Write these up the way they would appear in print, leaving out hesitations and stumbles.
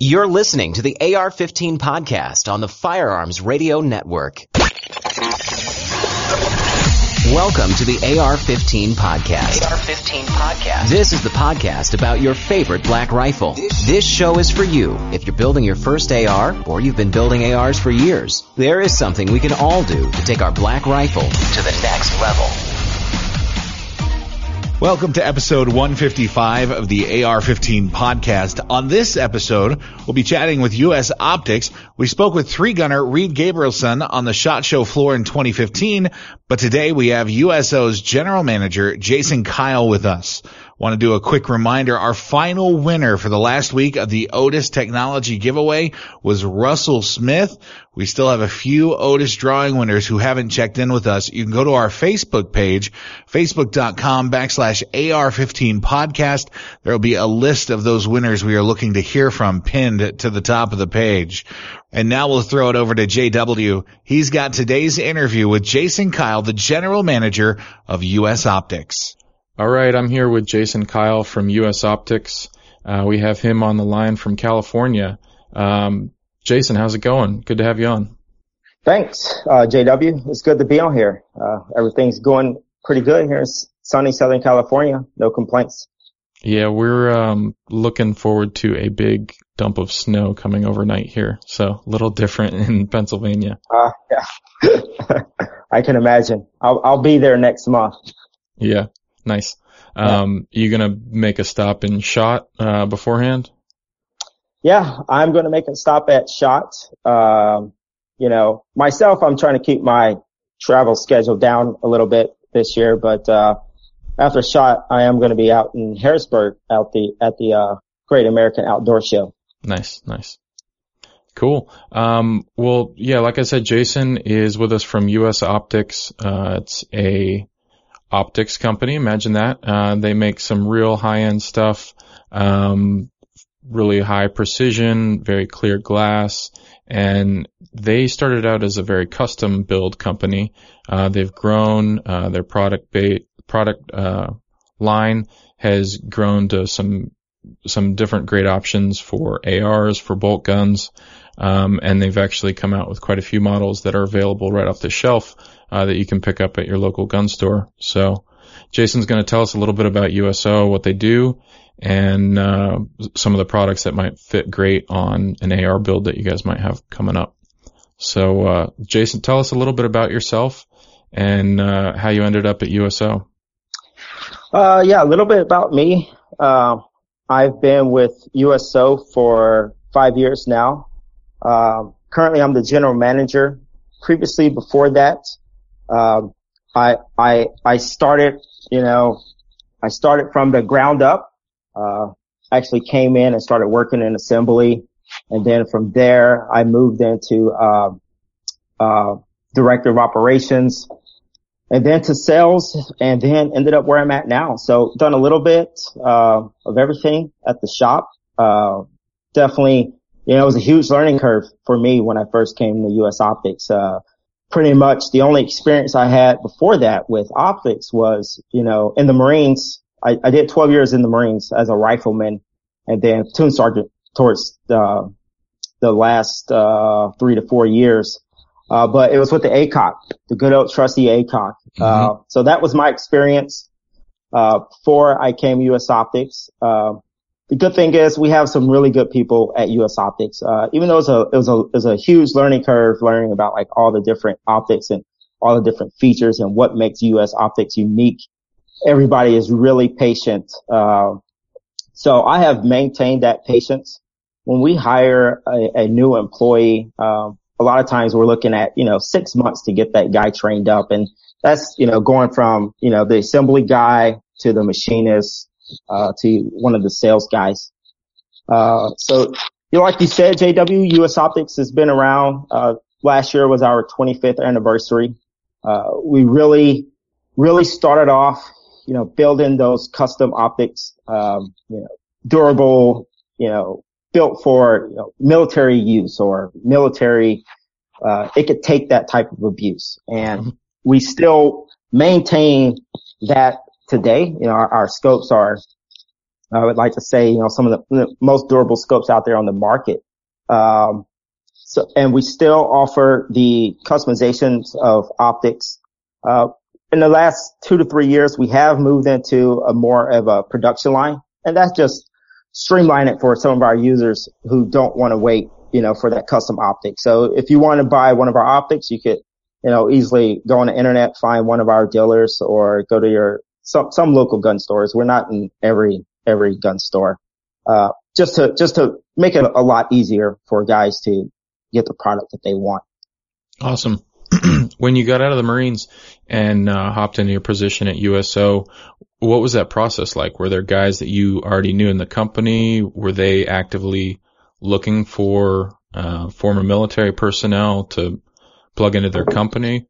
You're listening to the AR-15 podcast on the Firearms Radio Network. Welcome to the AR-15 podcast. AR-15 podcast. This is the podcast about your favorite black rifle. This show is for you. If you're building your first AR or you've been building ARs for years, there is something we can all do to take our black rifle to the next level. Welcome to episode 155 of the AR-15 podcast. On this episode, we'll be chatting with U.S. Optics. We spoke with three-gunner Reed Gabrielson on the SHOT Show floor in 2015, but today we have USO's general manager, Jason Kyle, with us. Want to do a quick reminder. Our final winner for the last week of the Otis Technology giveaway was Russell Smith. We still have a few Otis drawing winners who haven't checked in with us. You can go to our Facebook page, facebook.com/AR15podcast. There will be a list of those winners we are looking to hear from pinned to the top of the page. And now we'll throw it over to JW. He's got today's interview with Jason Kyle, the general manager of U.S. Optics. All right, I'm here with Jason Kyle from U.S. Optics. We have him on the line from California. Jason, how's it going? Good to have you on. Thanks, JW. It's good to be on here. Everything's going pretty good here in sunny Southern California. No complaints. Yeah, we're looking forward to a big dump of snow coming overnight here, so a little different in Pennsylvania. Yeah. I can imagine. I'll be there next month. Yeah. Nice. You gonna make a stop in SHOT beforehand? Yeah, I'm gonna make a stop at SHOT. Myself, I'm trying to keep my travel schedule down a little bit this year, but after SHOT, I am gonna be out in Harrisburg at the Great American Outdoor Show. Nice. Cool. Well, yeah, like I said, Jason is with us from U.S. Optics. It's a optics company. Imagine that. They make some real high-end stuff, really high precision, very clear glass, and they started out as a very custom build company. They've grown, their product line has grown to some different great options for ARs, for bolt guns, and they've actually come out with quite a few models that are available right off the shelf that you can pick up at your local gun store. So Jason's going to tell us a little bit about USO, what they do, and some of the products that might fit great on an AR build that you guys might have coming up. So Jason, tell us a little bit about yourself and how you ended up at USO. Yeah, a little bit about me. I've been with USO for 5 years now. Currently, I'm the general manager. Previously, before that, I started from the ground up. Actually came in and started working in assembly, and then from there, I moved into director of operations, and then to sales, and then ended up where I'm at now. So done a little bit of everything at the shop. Definitely. It was a huge learning curve for me when I first came to U.S. Optics. Pretty much the only experience I had before that with optics was, in the Marines. I did 12 years in the Marines as a rifleman and then platoon sergeant towards the last 3 to 4 years. But it was with the ACOG, the good old trusty ACOG. Mm-hmm. So that was my experience before I came to U.S. Optics. The good thing is we have some really good people at U.S. Optics. Even though it was a huge learning curve, learning about like all the different optics and all the different features and what makes U.S. Optics unique. Everybody is really patient. So I have maintained that patience. When we hire a new employee, a lot of times we're looking at, 6 months to get that guy trained up. And that's, going from, the assembly guy to the machinist, to one of the sales guys. So, like you said, JW, U.S. Optics has been around. Last year was our 25th anniversary. We really, really started off, building those custom optics, durable, built for military use or military. It could take that type of abuse, and we still maintain that. Today, our scopes are I would like to say, you know, some of the most durable scopes out there on the market. So, and we still offer the customizations of optics. In the last 2 to 3 years, we have moved into a more of a production line, and that's just streamline it for some of our users who don't want to wait, you know, for that custom optic. So if you want to buy one of our optics, you could, you know, easily go on the internet, find one of our dealers, or go to your some local gun stores. We're not in every gun store. Just to make it a lot easier for guys to get the product that they want. Awesome. When you got out of the Marines and hopped into your position at USO, what was that process like? Were there guys that you already knew in the company? Were they actively looking for former military personnel to plug into their company?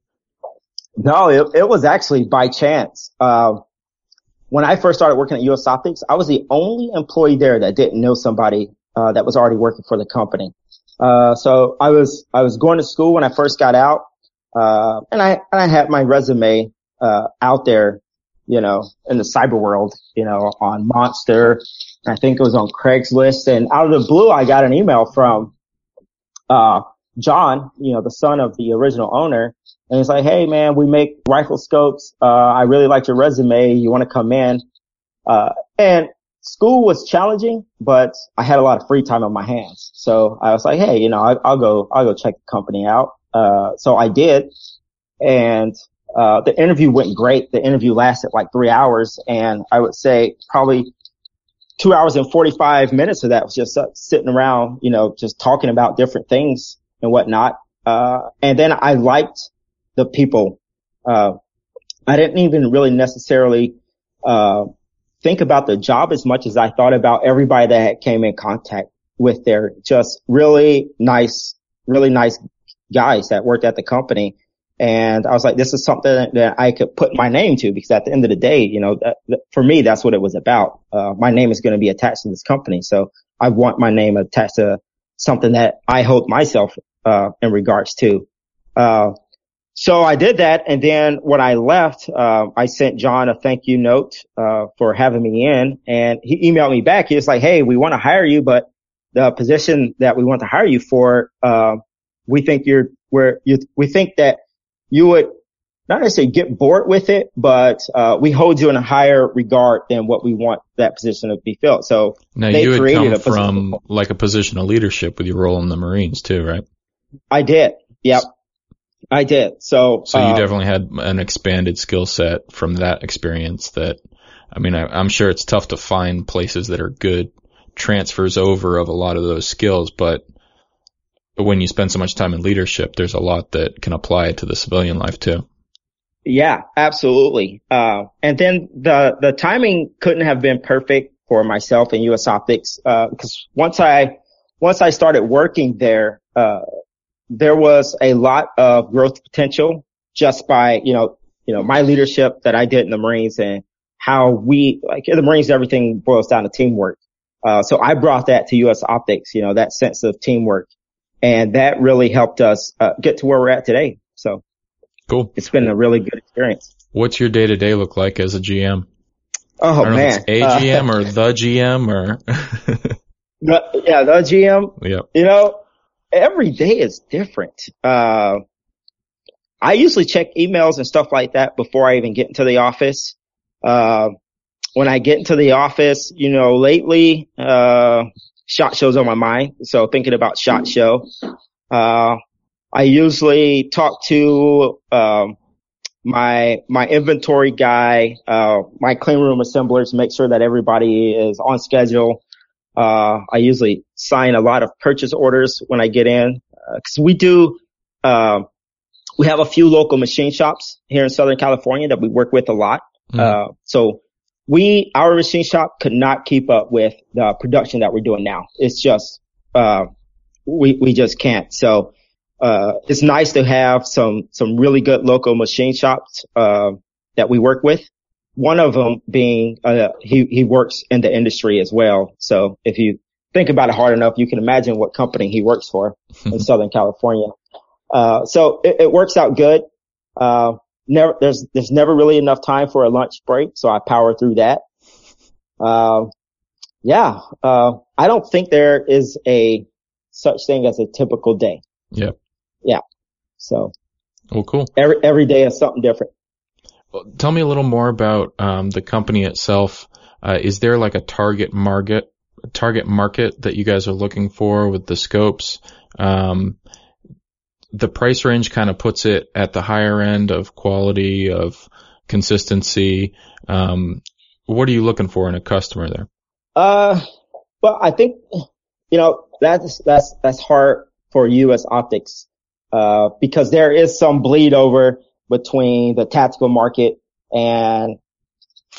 No, it was actually by chance. When I first started working at U.S. Optics, I was the only employee there that didn't know somebody that was already working for the company. So I was going to school when I first got out, and I had my resume out there, you know, in the cyber world, you know, on Monster. I think it was on Craigslist, and out of the blue, I got an email from John, you know, the son of the original owner, and he's like, "Hey, man, we make rifle scopes. I really like your resume. You want to come in?" And school was challenging, but I had a lot of free time on my hands, so I was like, "Hey, you know, I'll go check the company out." So I did, and the interview went great. The interview lasted like 3 hours, and I would say probably 2 hours and 45 minutes of that was just sitting around, you know, just talking about different things and whatnot. And then I liked the people. I didn't even really necessarily think about the job as much as I thought about everybody that had came in contact with. Their just really nice guys that worked at the company. And I was like, this is something that I could put my name to, because at the end of the day, you know, for me, that's what it was about. My name is going to be attached to this company. So I want my name attached to something that I hold myself, in regards to. So I did that. And then when I left, I sent John a thank you note, for having me in, and he emailed me back. He was like, "Hey, we want to hire you, but the position that we want to hire you for, we think that you would not necessarily get bored with it, but we hold you in a higher regard than what we want that position to be filled." So now you had come from like a position of leadership with your role in the Marines too, right? I did. Yep, I did. So you definitely had an expanded skill set from that experience. That, I mean, I'm sure it's tough to find places that are good transfers over of a lot of those skills, but when you spend so much time in leadership, there's a lot that can apply to the civilian life too. Yeah, absolutely. And then the timing couldn't have been perfect for myself and U.S. Optics, because once I started working there, there was a lot of growth potential just by, you know, my leadership that I did in the Marines, and how we, like in the Marines, everything boils down to teamwork. So I brought that to U.S. Optics, you know, that sense of teamwork. And that really helped us get to where we're at today. So cool. It's been a really good experience. What's your day to day look like as a GM? Oh, man. If it's a GM or the GM or the GM. Yeah. You know, every day is different. I usually check emails and stuff like that before I even get into the office. When I get into the office, you know, lately, SHOT Show's on my mind, so thinking about SHOT Show. I usually talk to my inventory guy, my clean room assemblers, to make sure that everybody is on schedule. I usually sign a lot of purchase orders when I get in, because we have a few local machine shops here in Southern California that we work with a lot. Mm. So our machine shop could not keep up with the production that we're doing now. It's just, we just can't. So, it's nice to have some really good local machine shops, that we work with. One of them being, he works in the industry as well. So if you think about it hard enough, you can imagine what company he works for in Southern California. So it works out good. There's never really enough time for a lunch break, so I power through that. Yeah. I don't think there is a such thing as a typical day. Yeah. Yeah. So. Oh, cool. Every day is something different. Well, tell me a little more about, the company itself. Is there like a target market that you guys are looking for with the scopes? The price range kind of puts it at the higher end of quality, of consistency. What are you looking for in a customer there? Well, I think, you know, that's hard for U.S. Optics, because there is some bleed over between the tactical market and,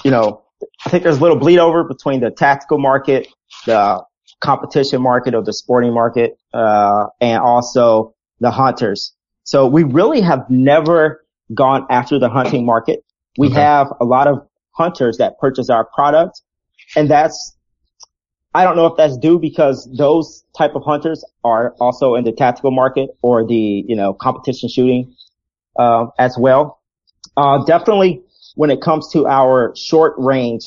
you know, I think there's a little bleed over between the tactical market, the competition market or the sporting market, and also the hunters. So we really have never gone after the hunting market. We have a lot of hunters that purchase our product, and that's, I don't know if that's due because those type of hunters are also in the tactical market or the, you know, competition shooting, as well. Definitely when it comes to our short range,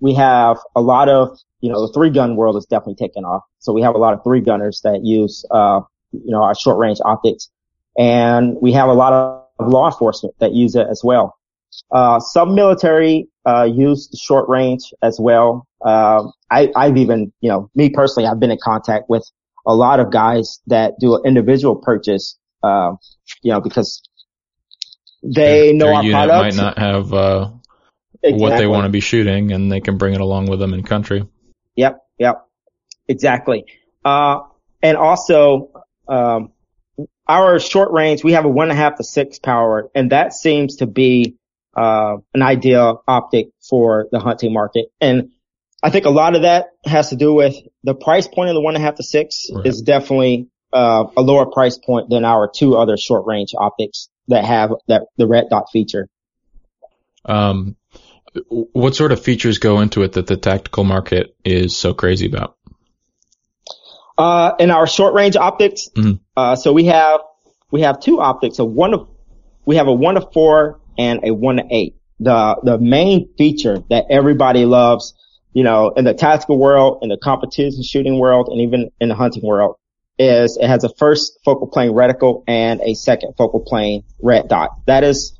we have a lot of, you know, the three-gun world is definitely taking off. So we have a lot of three-gunners that use, you know, our short-range optics. And we have a lot of law enforcement that use it as well. Some military, use short range as well. I've even, you know, me personally, I've been in contact with a lot of guys that do an individual purchase, you know, because they know our product. Might not have, exactly. What they want to be shooting, and they can bring it along with them in country. Yep. Yep. Exactly. And also, our short range, we have a 1.5 to 6 power, and that seems to be, an ideal optic for the hunting market. And I think a lot of that has to do with the price point of the 1.5 to 6 right. is definitely, a lower price point than our two other short range optics that have that, the red dot feature. What sort of features go into it that the tactical market is so crazy about? In our short range optics, so we have two optics. We have a 1 to 4 and a 1 to 8. The main feature that everybody loves, you know, in the tactical world, in the competition shooting world, and even in the hunting world is it has a first focal plane reticle and a second focal plane red dot. That is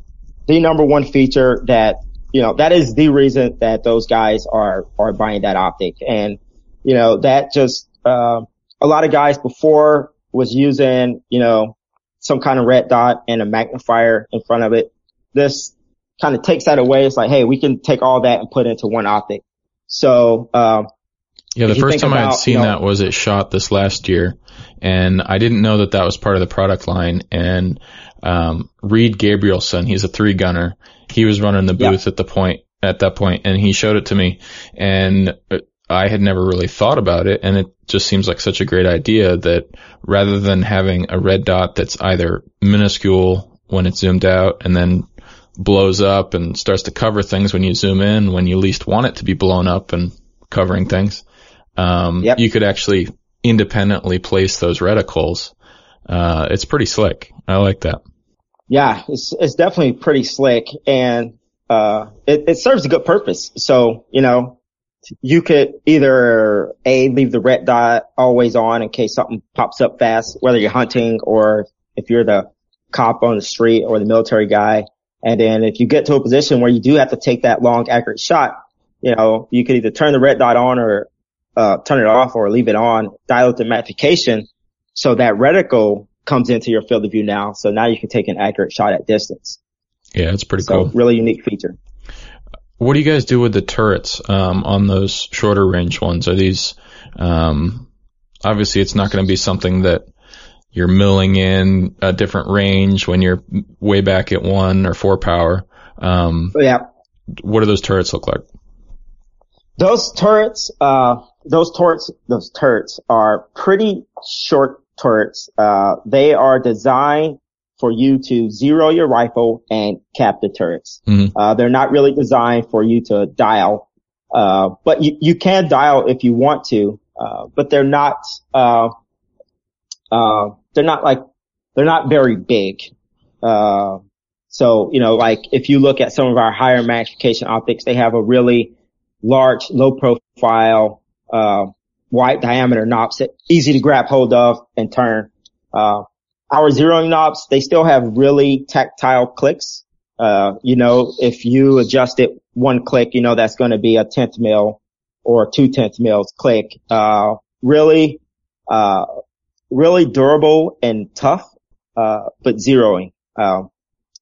the number one feature that, you know, that is the reason that those guys are buying that optic. And, you know, that just, a lot of guys before was using, you know, some kind of red dot and a magnifier in front of it. This kind of takes that away. It's like, hey, we can take all that and put it into one optic. So, yeah, the first time I had seen that was at SHOT this last year, and I didn't know that that was part of the product line. And, Reed Gabrielson, he's a three gunner. He was running the booth at that point, and he showed it to me, and I had never really thought about it, and it just seems like such a great idea that rather than having a red dot that's either minuscule when it's zoomed out and then blows up and starts to cover things when you zoom in, when you least want it to be blown up and covering things, you could actually independently place those reticles. It's pretty slick. I like that. Yeah, it's definitely pretty slick, and it serves a good purpose. So, you know, you could either A, leave the red dot always on in case something pops up fast, whether you're hunting or if you're the cop on the street or the military guy. And then if you get to a position where you do have to take that long, accurate shot, you know, you could either turn the red dot on or, turn it off or leave it on, dial up the magnification. So that reticle comes into your field of view now. So now you can take an accurate shot at distance. Yeah, it's pretty cool. Really unique feature. What do you guys do with the turrets on those shorter range ones? Are these obviously it's not going to be something that you're milling in a different range when you're way back at 1 or 4 power. What do those turrets look like? Those turrets are pretty short turrets. They are designed for you to zero your rifle and cap the turrets. They're not really designed for you to dial, but you can dial if you want to, but they're not very big. So, you know, like if you look at some of our higher magnification optics, they have a really large, low profile, wide diameter knobs that easy to grab hold of and turn. Our zeroing knobs, they still have really tactile clicks. You know, if you adjust it one click, you know, that's going to be a 1/10 mil or 2/10 mils click. Really durable and tough, but zeroing.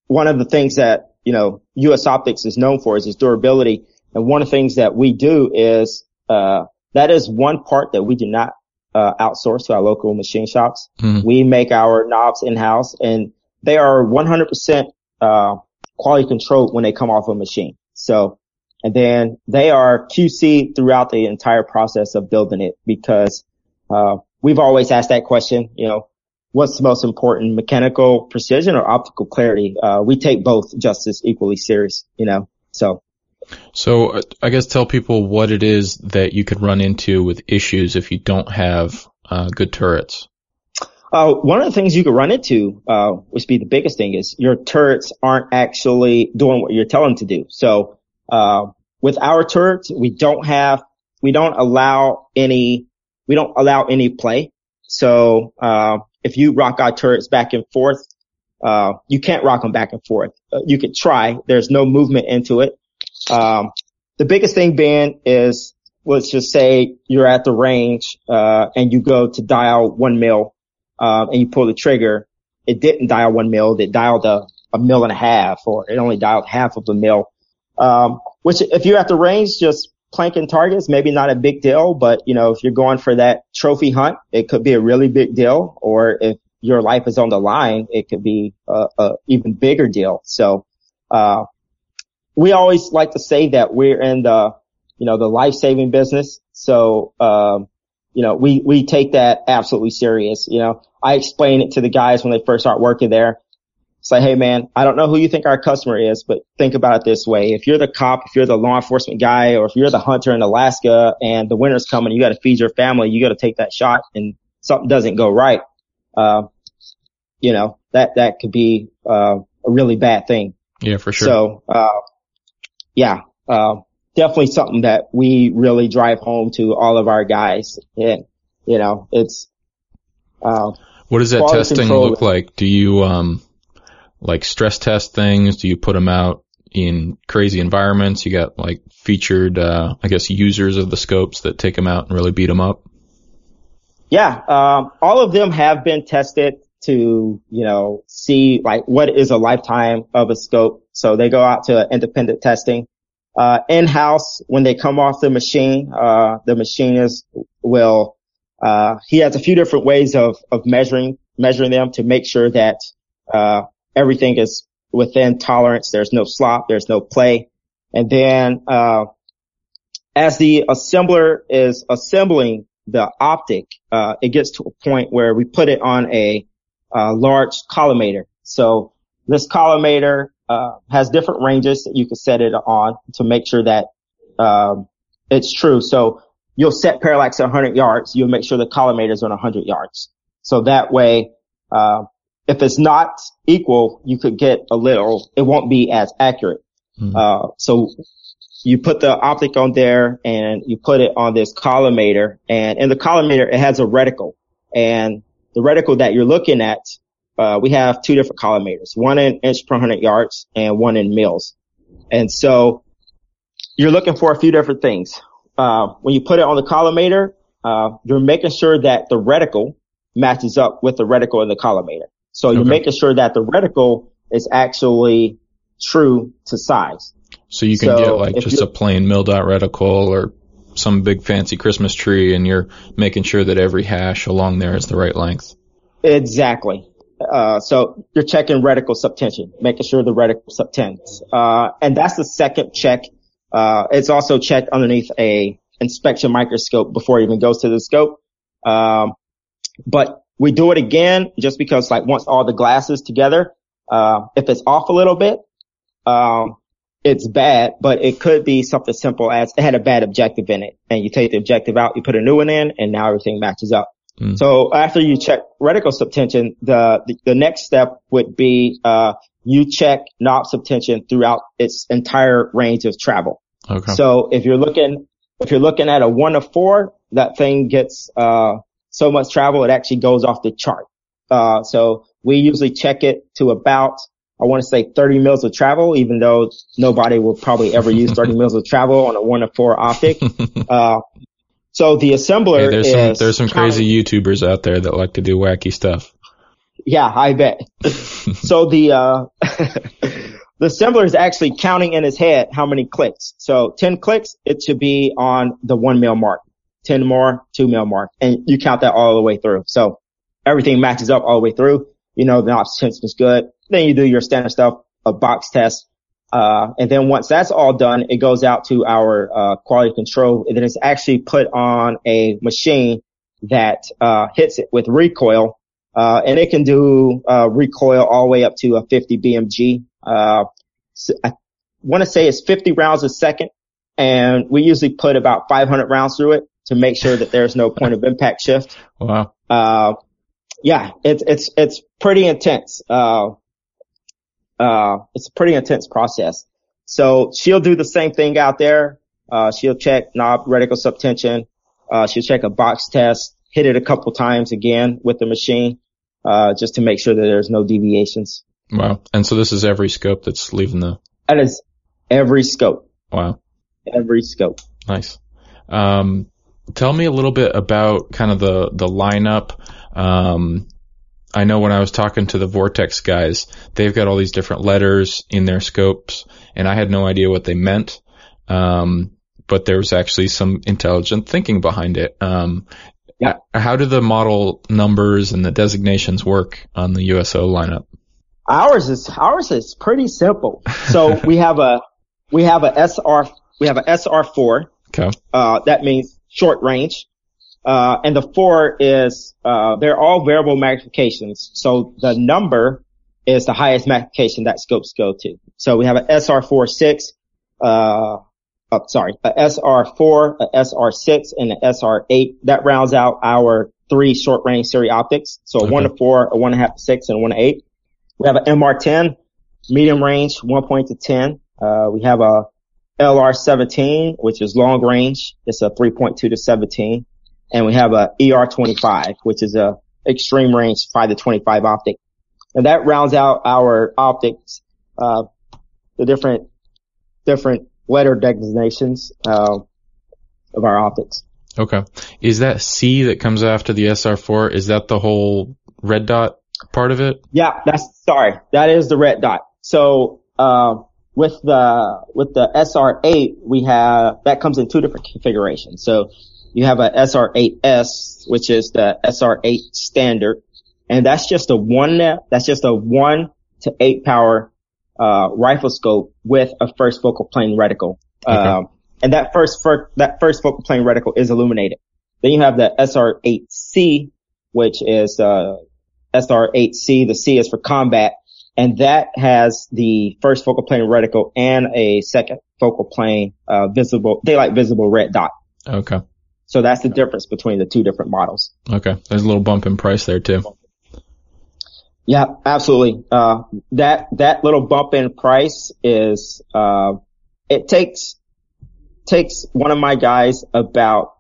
One of the things that, you know, U.S. Optics is known for is its durability. And one of the things that we do is, that is one part that we do not, outsource to our local machine shops. Mm-hmm. We make our knobs in-house and they are 100%, quality controlled when they come off a machine. So, and then they are QC throughout the entire process of building it because, we've always asked that question, you know, what's the most important, mechanical precision or optical clarity? We take both just as equally serious, you know, so. So I guess tell people what it is that you could run into with issues if you don't have good turrets. One of the things you could run into, which would be the biggest thing, is your turrets aren't actually doing what you're telling them to do. So with our turrets, we don't allow any play. So if you rock our turrets back and forth, you can't rock them back and forth. You could try. There's no movement into it. The biggest thing being is, let's just say you're at the range, and you go to dial 1 mil, and you pull the trigger. It didn't dial 1 mil. It dialed a mil and a half, or it only dialed half of a mil. Which if you're at the range, just planking targets, maybe not a big deal, but you know, if you're going for that trophy hunt, it could be a really big deal. Or if your life is on the line, it could be a even bigger deal. So, we always like to say that we're in the, you know, the life-saving business. So, you know, we take that absolutely serious. You know, I explain it to the guys when they first start working there. It's like, hey man, I don't know who you think our customer is, but think about it this way. If you're the cop, if you're the law enforcement guy, or if you're the hunter in Alaska and the winter's coming, you got to feed your family, you got to take that shot and something doesn't go right. You know, that could be, a really bad thing. Yeah, for sure. So, definitely something that we really drive home to all of our guys. And, you know, it's, what does that testing look like? Do you, like stress test things? Do you put them out in crazy environments? You got like featured, I guess users of the scopes that take them out and really beat them up? Yeah. All of them have been tested to, you know, see like what is a lifetime of a scope. So they go out to independent testing. In-house, when they come off the machinist will, he has a few different ways of measuring them to make sure that, everything is within tolerance. There's no slop. There's no play. And then, as the assembler is assembling the optic, it gets to a point where we put it on a large collimator. So this collimator, has different ranges that you can set it on to make sure that, it's true. So you'll set parallax at 100 yards. You'll make sure the collimator is on 100 yards. So that way, if it's not equal, you could get a little, it won't be as accurate. Mm-hmm. So you put the optic on there and you put it on this collimator, and in the collimator, it has a reticle, and the reticle that you're looking at, we have two different collimators, one in inch per 100 yards and one in mils. And so you're looking for a few different things. When you put it on the collimator, you're making sure that the reticle matches up with the reticle in the collimator. So you're making sure that the reticle is actually true to size. So you can get like just a plain mil dot reticle or some big fancy Christmas tree, and you're making sure that every hash along there is the right length. Exactly. So you're checking reticle subtension, making sure the reticle subtends. And that's the second check. It's also checked underneath a inspection microscope before it even goes to the scope. But we do it again just because like once all the glass is together, if it's off a little bit, it's bad, but it could be something simple as it had a bad objective in it, and you take the objective out, you put a new one in, and now everything matches up. Mm. So after you check reticle subtension, the next step would be you check knob subtension throughout its entire range of travel. Okay. So if you're looking at a 1 of 4, that thing gets so much travel it actually goes off the chart. So we usually check it to about, I want to say 30 mils of travel, even though nobody will probably ever use 30 mils of travel on a 1 of 4 optic. So the assembler there's some crazy YouTubers out there that like to do wacky stuff. Yeah, I bet. So the assembler is actually counting in his head how many clicks. So 10 clicks, it should be on the 1 mil mark. 10 more, 2 mil mark. And you count that all the way through. So everything matches up all the way through. You know, the option is good. Then you do your standard stuff, a box test. And then once that's all done, it goes out to our quality control. And then it's actually put on a machine that hits it with recoil. And it can do recoil all the way up to a 50 BMG. So I want to say it's 50 rounds a second. And we usually put about 500 rounds through it to make sure that there's no point of impact shift. Wow. Yeah, it's pretty intense. It's a pretty intense process. So she'll do the same thing out there. She'll check knob, reticle subtension. She'll check a box test, hit it a couple times again with the machine, just to make sure that there's no deviations. Wow. And so this is every scope that's leaving the... That is every scope. Wow. Every scope. Nice. Tell me a little bit about kind of the lineup. I know when I was talking to the Vortex guys, they've got all these different letters in their scopes, and I had no idea what they meant. But there was actually some intelligent thinking behind it. Yeah. How do the model numbers and the designations work on the USO lineup? Ours is pretty simple. So we have a SR4. Okay. That means short range. And the 4 is, they're all variable magnifications. So the number is the highest magnification that scopes go to. So we have an SR4-6, a SR4, a SR6, and an SR8. That rounds out our 3 short range series optics. So a 1 to 4, a 1.5 to 6, and a 1 to 8. We have an MR10, medium range, 1 to 10. We have a LR17, which is long range. It's a 3.2 to 17. And we have a ER25, which is a extreme range 5 to 25 optic. And that rounds out our optics, the different letter designations, of our optics. Okay. Is that C that comes after the SR4? Is that the whole red dot part of it? Yeah, that is the red dot. So, with the SR8, that comes in 2 different configurations. So, you have a SR8S, which is the SR8 standard, and that's just a 1 to 8 power rifle scope with a first focal plane reticle. Okay. And that first focal plane reticle is illuminated. Then you have the SR8C, which is SR8C. The C is for combat, and that has the first focal plane reticle and a second focal plane daylight visible red dot. Okay. So that's the difference between the 2 different models. Okay. There's a little bump in price there too. Yeah, absolutely. That little bump in price is, it takes one of my guys about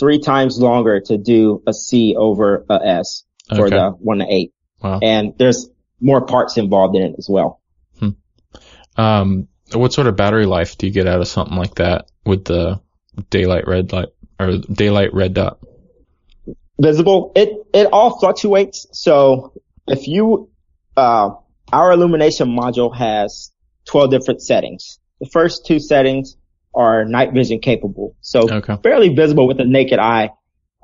3 times longer to do a C over a S for the 1 to 8. Wow. And there's more parts involved in it as well. What sort of battery life do you get out of something like that with the daylight red dot? Visible. It all fluctuates. So if you, our illumination module has 12 different settings. The first 2 settings are night vision capable. So fairly visible with the naked eye.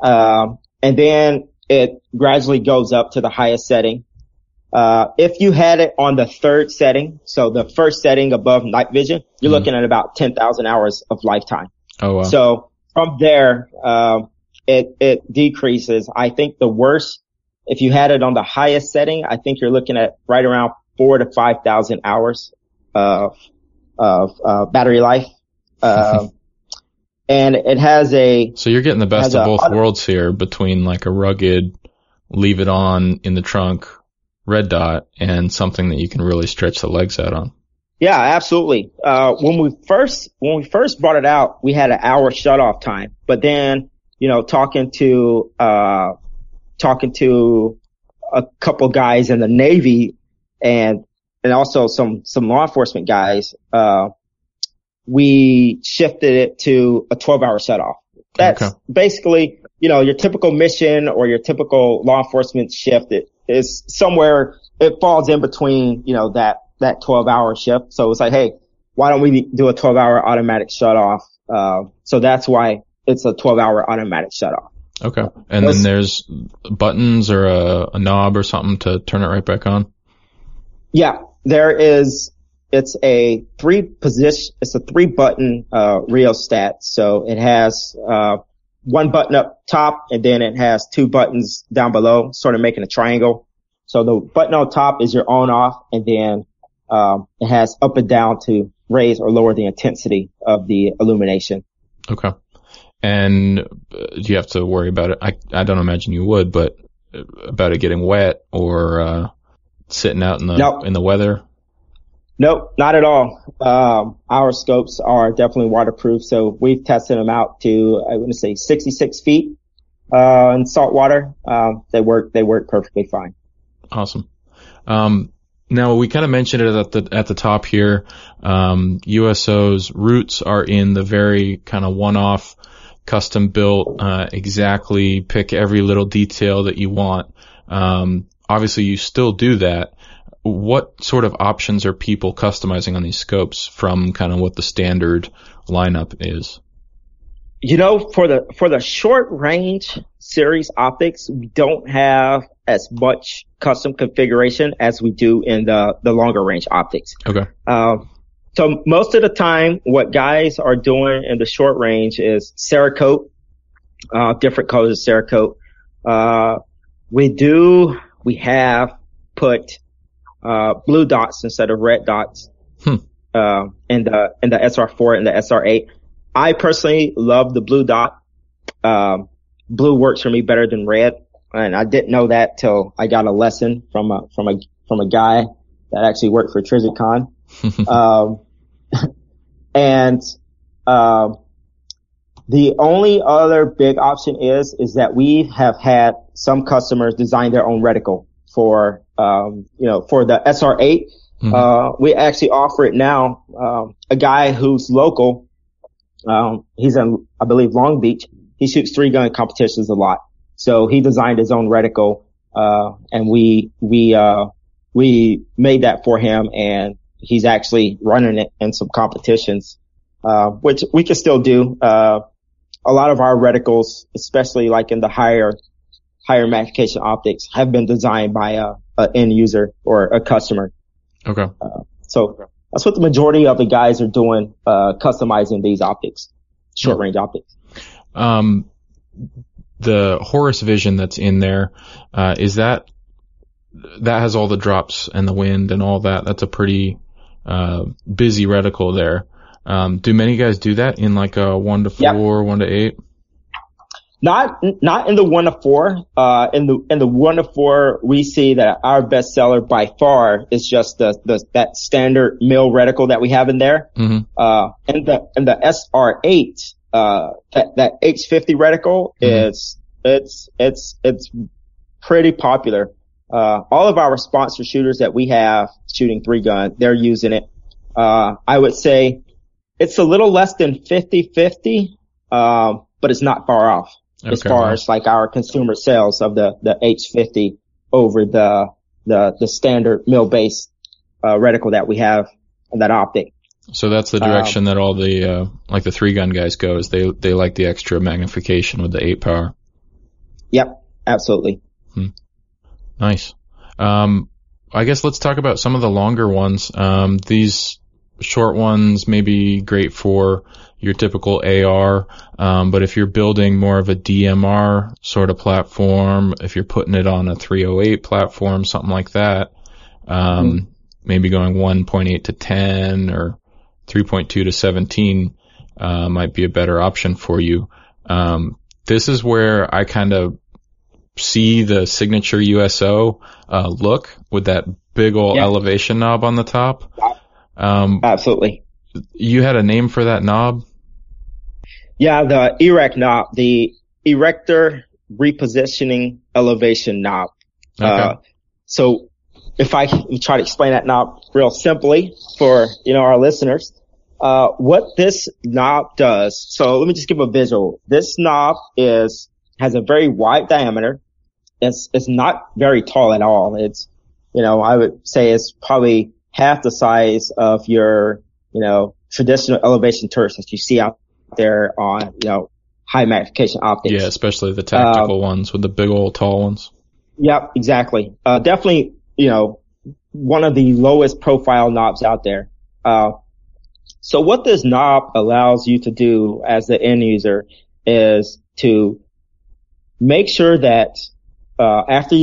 And then it gradually goes up to the highest setting. If you had it on the 3rd setting, so the first setting above night vision, you're looking at about 10,000 hours of lifetime. Oh, wow. So, from there, it decreases. I think the worst, if you had it on the highest setting, I think you're looking at right around 4,000 to 5,000 hours of battery life. And it has a... So you're getting the best of both worlds here between like a rugged, leave it on in the trunk, red dot, and something that you can really stretch the legs out on. Yeah, absolutely. When we first brought it out, we had an hour shutoff time, but then, you know, talking to a couple guys in the Navy and also some law enforcement guys, we shifted it to a 12-hour shutoff. That's okay. Basically, you know, your typical mission or your typical law enforcement shift, it is somewhere, it falls in between, you know, that 12-hour shift. So it's like, hey, why don't we do a 12-hour automatic shutoff? So that's why it's a 12-hour automatic shutoff. Okay. And then there's buttons or a knob or something to turn it right back on? Yeah, it's a three-button rheostat. So it has one button up top, and then it has two buttons down below, sort of making a triangle. So the button on top is your on-off, and then it has up and down to raise or lower the intensity of the illumination. Okay. And do you have to worry about it? I don't imagine you would, but about it getting wet or sitting out in the in the weather? Nope, not at all. Our scopes are definitely waterproof, so we've tested them out to, I want to say, 66 feet in salt water. They work perfectly fine. Awesome. Now we kind of mentioned it at the top here. USO's roots are in the very kind of one-off, custom-built, exactly pick every little detail that you want. Obviously, you still do that. What sort of options are people customizing on these scopes from kind of what the standard lineup is? You know, for the short range series optics, we don't have as much custom configuration as we do in the longer range optics. Okay. So most of the time, what guys are doing in the short range is Cerakote, different colors of Cerakote. We have put blue dots instead of red dots in the SR4 and the SR8. I personally love the blue dot. Blue works for me better than red, and I didn't know that till I got a lesson from a guy that actually worked for Trijicon. The only other big option is that we have had some customers design their own reticle for the SR8. Mm-hmm. We actually offer it now. A guy who's local, he's in, I believe, Long Beach. He shoots 3-gun competitions a lot. So he designed his own reticle, and we made that for him, and he's actually running it in some competitions, which we can still do. A lot of our reticles, especially like in the higher magnification optics, have been designed by a end user or a customer. Okay. So that's what the majority of the guys are doing, customizing these optics, short range optics. The Horus Vision that's in there, is that has all the drops and the wind and all that. That's a pretty, busy reticle there. Do many guys do that in like a 1 to 4, 1 to 8? Not in the 1 to 4. In the 1 to 4, we see that our best seller by far is just that standard mil reticle that we have in there. Mm-hmm. And the SR8, that H50 reticle, mm-hmm, it's pretty popular. All of our sponsor shooters that we have shooting 3-gun, they're using it. I would say it's a little less than 50-50, but it's not far off. Okay. As far as like our consumer sales of the H50 over the standard mil-based reticle that we have in that optic. So that's the direction that all the like the 3-gun guys go, is they like the extra magnification with the 8-power. Yep, absolutely. Nice. I guess let's talk about some of the longer ones. These short ones may be great for your typical AR, but if you're building more of a DMR sort of platform, if you're putting it on a 308 platform, something like that, maybe going 1.8 to 10 or 3.2 to 17 might be a better option for you. This is where I kind of see the signature USO look with that big old elevation knob on the top. Absolutely. You had a name for that knob? Yeah, the EREC knob, the Erector Repositioning Elevation knob. Okay. So if I try to explain that knob real simply for, you know, our listeners, what this knob does. So let me just give a visual. This knob has a very wide diameter. It's not very tall at all. It's, you know, I would say it's probably half the size of your, you know, traditional elevation turrets that you see out there on, you know, high magnification optics. Yeah, especially the tactical ones with the big old tall ones. Yep, exactly. Definitely, you know, one of the lowest profile knobs out there. So what this knob allows you to do as the end user is to make sure that after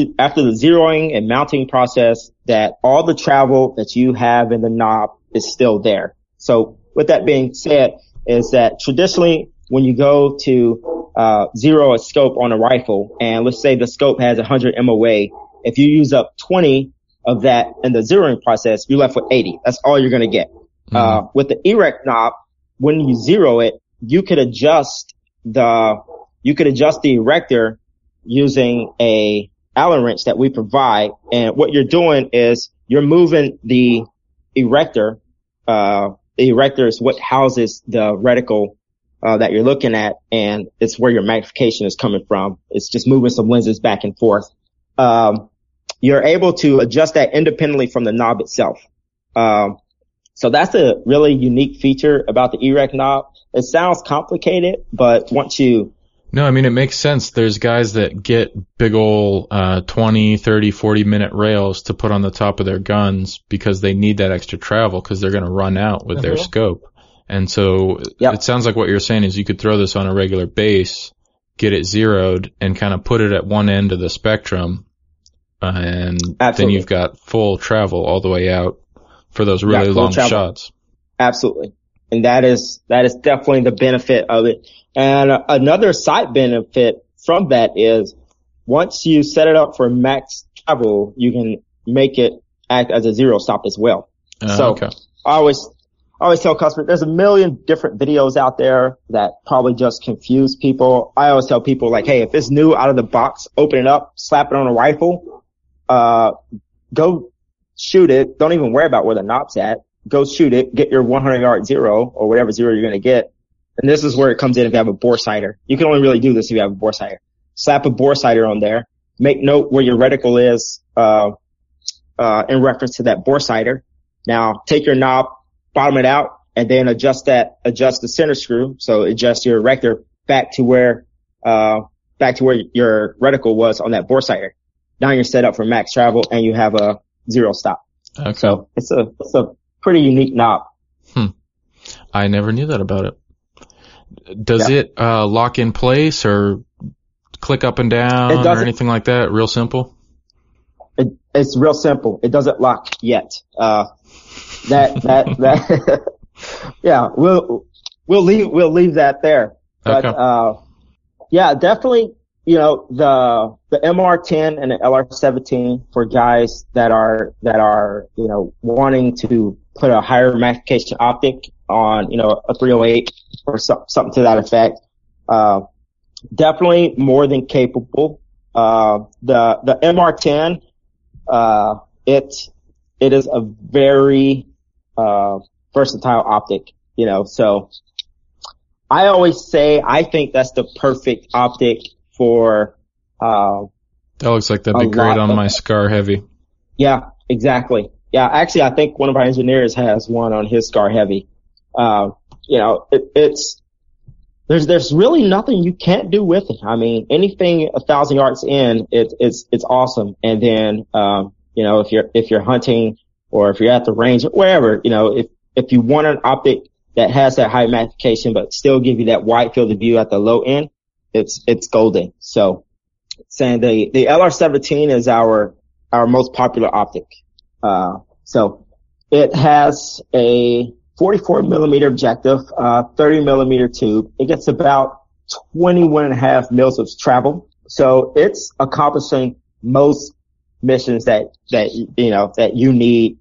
the zeroing and mounting process, that all the travel that you have in the knob is still there. So with that being said, is that traditionally when you go to zero a scope on a rifle, and let's say the scope has 100 MOA, if you use up 20 of that in the zeroing process, you're left with 80. That's all you're going to get. Mm-hmm. With the EREC knob, when you zero it, you could adjust the erector using a Allen wrench that we provide. And what you're doing is you're moving the erector. The erector is what houses the reticle that you're looking at, and it's where your magnification is coming from. It's just moving some lenses back and forth. You're able to adjust that independently from the knob itself. So that's a really unique feature about the EREC knob. It sounds complicated, but once you... No, I mean, it makes sense. There's guys that get big ol' 20, 30, 40-minute rails to put on the top of their guns because they need that extra travel because they're going to run out with their scope. And so It sounds like what you're saying is you could throw this on a regular base, get it zeroed, and kind of put it at one end of the spectrum, and then you've got full travel all the way out for those really long shots. Absolutely. And that is definitely the benefit of it. And another side benefit from that is once you set it up for max travel, you can make it act as a zero stop as well. I always tell customers there's a million different videos out there that probably just confuse people. I always tell people, like, hey, if it's new out of the box, open it up, slap it on a rifle, go shoot it. Don't even worry about where the knob's at. Go shoot it, get your 100-yard zero or whatever zero you're going to get. And this is where it comes in if you have a bore sighter. You can only really do this if you have a bore sighter. Slap a bore sighter on there. Make note where your reticle is in reference to that bore sighter. Now, take your knob, bottom it out, and then adjust the center screw. So adjust your erector back to where your reticle was on that bore sighter. Now you're set up for max travel and you have a zero stop. Okay. So it's a pretty unique knob. I never knew that about it. Does it lock in place or click up and down or anything like that? Real simple? It's real simple. It doesn't lock yet. Yeah, we'll leave that there. But definitely, you know, the MR10 and the LR17 for guys that are, you know, wanting to put a higher magnification optic on, you know, a 308 or something to that effect. Definitely more than capable. The MR10, it is a very, versatile optic, you know, so I always say, I think that's the perfect optic for, that looks like that'd be great on my Scar Heavy. Yeah, exactly. Yeah, actually, I think one of our engineers has one on his Scar Heavy. You know, there's really nothing you can't do with it. I mean, anything 1,000 yards in, it's awesome. And then, you know, if you're hunting or if you're at the range, wherever, you know, if you want an optic that has that high magnification but still give you that wide field of view at the low end, it's golden. So, saying the LR17 is our most popular optic. So it has a 44 millimeter objective, 30 millimeter tube. It gets about 21.5 mils of travel. So it's accomplishing most missions that you need,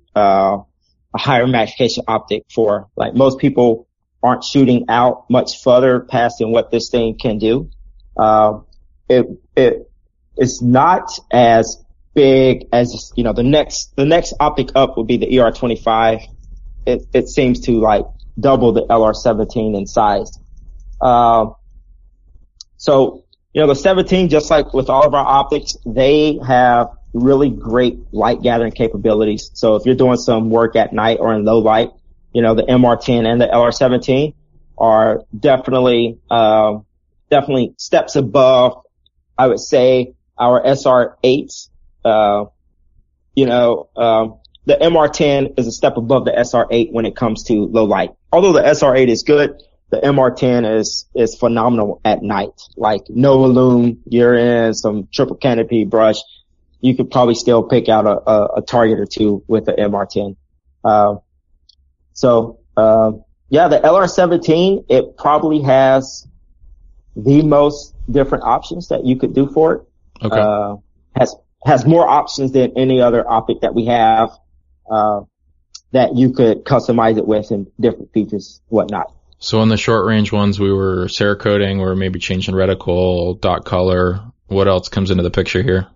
a higher magnification optic for. Like, most people aren't shooting out much further past than what this thing can do. It's not as big as, you know, the next optic up would be the ER25. It seems to like double the LR17 in size. So, you know, the 17, just like with all of our optics, they have really great light gathering capabilities. So if you're doing some work at night or in low light, you know, the MR10 and the LR17 are definitely steps above, I would say, our SR8s. The MR10 is a step above the SR8 when it comes to low light. Although the SR8 is good, the MR10 is phenomenal at night. Like, no illume, you're in some triple canopy brush, you could probably still pick out a target or two with the MR10. The LR17, it probably has the most different options that you could do for it. Okay. Has more options than any other optic that we have, that you could customize it with and different features, whatnot. So on the short range ones, we were Cerakoting, we were maybe changing reticle, dot color. What else comes into the picture here?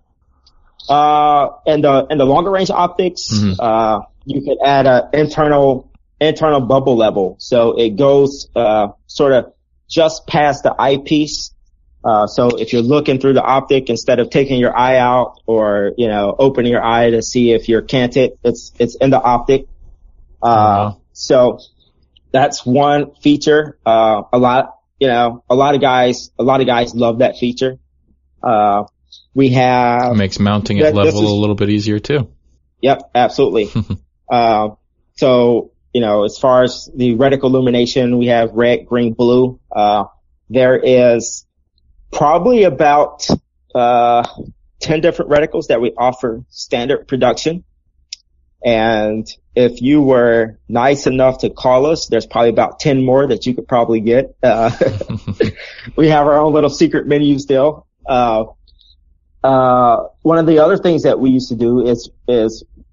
And the longer range optics, mm-hmm. You could add a internal bubble level. So it goes, sort of just past the eyepiece. So if you're looking through the optic, instead of taking your eye out or, you know, opening your eye to see if you're canted, it's in the optic. So that's one feature. A lot of guys love that feature. We have. It makes mounting at level a little bit easier too. Yep, absolutely. So, you know, as far as the reticle illumination, we have red, green, blue. There is probably about 10 different reticles that we offer standard production. And if you were nice enough to call us, there's probably about 10 more that you could probably get. We have our own little secret menu still. One of the other things that we used to do is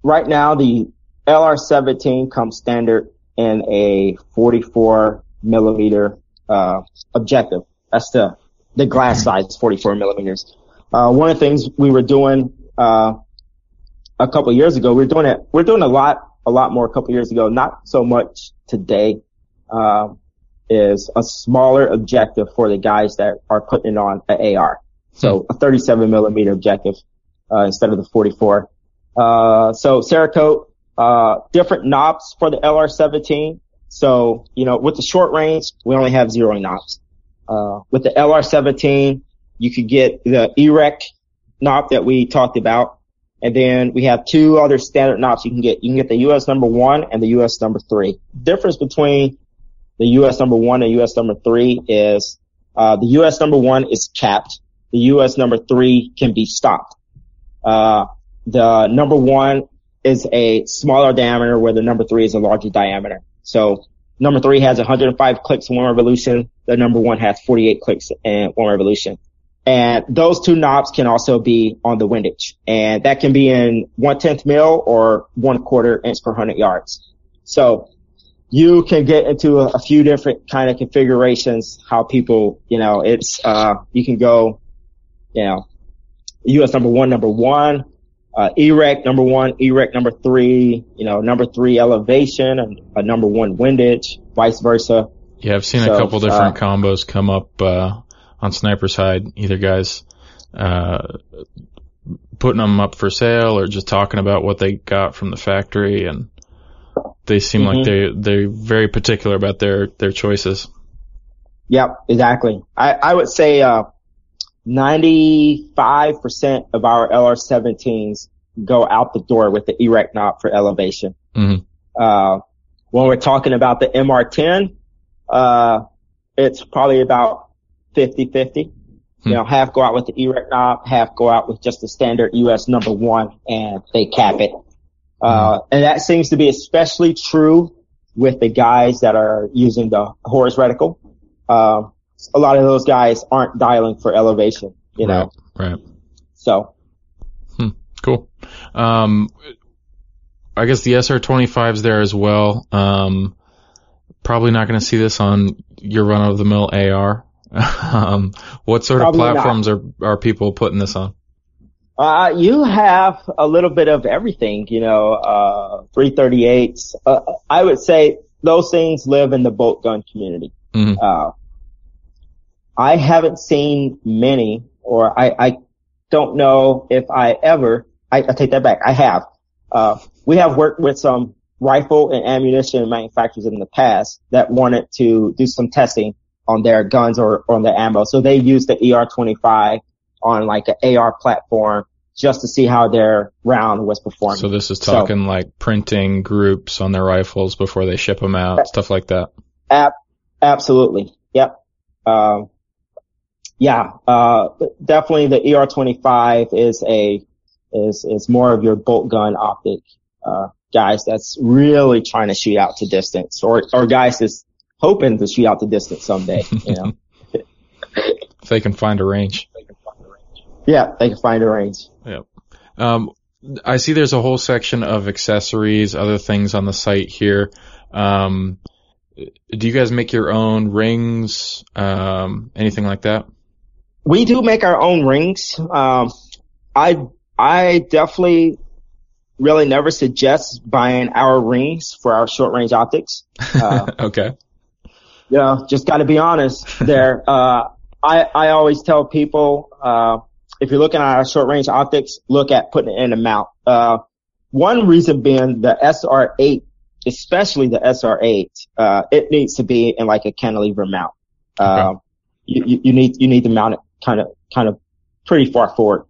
right now the LR17 comes standard in a 44 millimeter objective. That's the glass size, 44 millimeters. One of the things we were doing, a couple of years ago, we're doing a lot more a couple of years ago, not so much today, is a smaller objective for the guys that are putting on an AR. So a 37 millimeter objective, instead of the 44. So Cerakote, different knobs for the LR17. So, you know, with the short range, we only have zero knobs. With the LR17, you could get the EREC knob that we talked about. And then we have two other standard knobs you can get. You can get the US number 1 and the US number 3. Difference between the US number 1 and US number 3 is, the US number 1 is capped. The US number 3 can be stopped. The number 1 is a smaller diameter where the number 3 is a larger diameter. So number 3 has 105 clicks in one revolution. The number 1 has 48 clicks in one revolution. And those two knobs can also be on the windage. And that can be in 1/10 mil or 1/4 inch per 100 yards. So you can get into a few different kind of configurations, how people, you know, it's, you can go, you know, US number one, EREC number 1, EREC number 3, you know, number 3 elevation and a number 1 windage, vice versa. Yeah, I've seen a couple different combos come up, on Sniper side, either guys, putting them up for sale or just talking about what they got from the factory. And they seem mm-hmm. like they're very particular about their choices. Yep, exactly. I would say, 95% of our LR17s go out the door with the EREC knob for elevation. Mm-hmm. When we're talking about the MR10, it's probably about 50-50. Mm-hmm. You know, half go out with the EREC knob, half go out with just the standard US number 1, and they cap it. And that seems to be especially true with the guys that are using the Horus reticle. A lot of those guys aren't dialing for elevation, you know. Right. So. Cool. I guess the SR-25's there as well. Probably not going to see this on your run-of-the-mill AR. What sort probably of platforms are people putting this on? You have a little bit of everything, 338s. I would say those things live in the bolt gun community. Mm-hmm. I haven't seen many, or I don't know if I ever, I take that back. I have. We have worked with some rifle and ammunition manufacturers in the past that wanted to do some testing on their guns or on their ammo. So they used the AR-25 on like an AR platform just to see how their round was performing. So this is talking like printing groups on their rifles before they ship them out, stuff like that. Absolutely. Yep. Definitely the AR-25 is more of your bolt gun optic, guys that's really trying to shoot out to distance or guys that's hoping to shoot out to distance someday, If they can find a range. Yeah, they can find a range. Yep. I see there's a whole section of accessories, other things on the site here. Do you guys make your own rings, anything like that? We do make our own rings. I definitely really never suggest buying our rings for our short-range optics. Okay. Just got to be honest there. I always tell people if you're looking at our short-range optics, look at putting it in a mount. One reason being the SR-8, especially the SR-8, it needs to be in like a cantilever mount. Okay. You need to mount it kind of pretty far forward.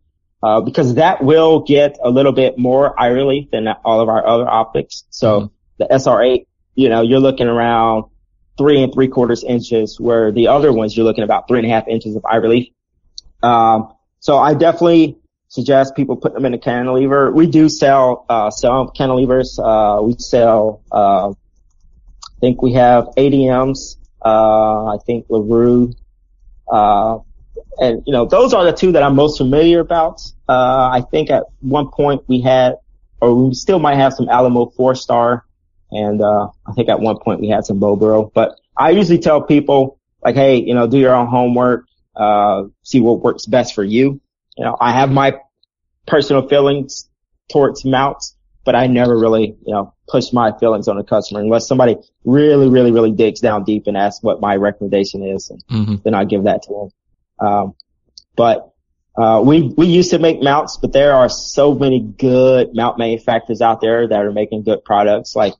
Because that will get a little bit more eye relief than all of our other optics. So the SR-8, you're looking around 3 3/4 inches, where the other ones you're looking about 3.5 inches of eye relief. So I definitely suggest people put them in a cantilever. We do sell some cantilevers. We sell I think we have ADMs. I think LaRue. And, those are the two that I'm most familiar about. I think at one point we had, or we still might have some Alamo 4-star. And, I think at one point we had some Bowborough, but I usually tell people like, hey, do your own homework, see what works best for you. I have my personal feelings towards mounts, but I never really, push my feelings on a customer unless somebody really, really, really digs down deep and asks what my recommendation is. And then I give that to them. We used to make mounts, but there are so many good mount manufacturers out there that are making good products. Like,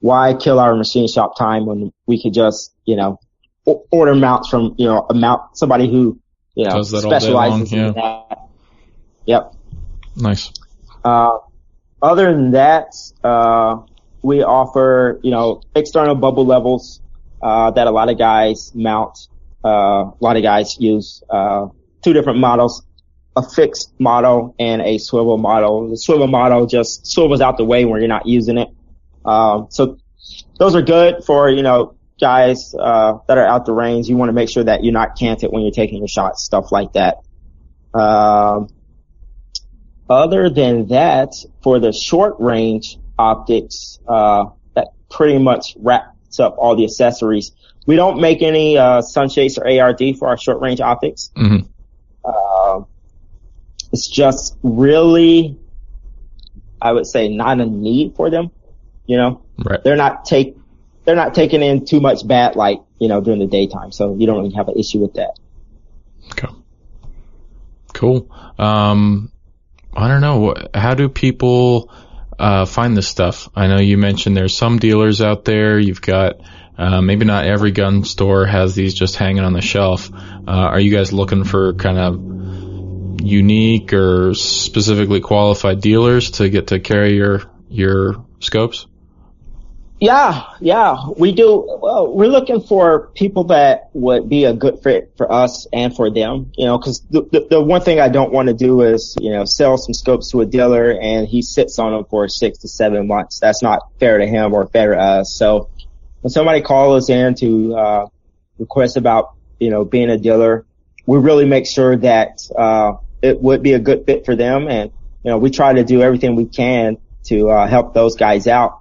why kill our machine shop time when we could just, order mounts from, somebody who, does that specializes all day long, in that. Yep. Nice. Other than that, we offer, external bubble levels, that a lot of guys mount. A lot of guys use two different models, a fixed model and a swivel model. The swivel model just swivels out the way when you're not using it. So those are good for, guys that are out the range. You want to make sure that you're not canted when you're taking your shots, stuff like that. Other than that, for the short-range optics, that pretty much wraps up all the accessories. We don't make any sunshades or ARD for our short-range optics. Mm-hmm. It's just really, I would say, not a need for them. Right. They're not taking in too much bad light, during the daytime, so you don't really have an issue with that. Okay. Cool. I don't know. How do people find this stuff? I know you mentioned there's some dealers out there. You've got. Maybe not every gun store has these just hanging on the shelf. Are you guys looking for kind of unique or specifically qualified dealers to get to carry your scopes? Yeah, we do. Well, we're looking for people that would be a good fit for us and for them, because the one thing I don't want to do is, sell some scopes to a dealer and he sits on them for 6 to 7 months. That's not fair to him or fair to us. So, when somebody calls us in to request about, being a dealer, we really make sure that it would be a good fit for them. And, we try to do everything we can to help those guys out.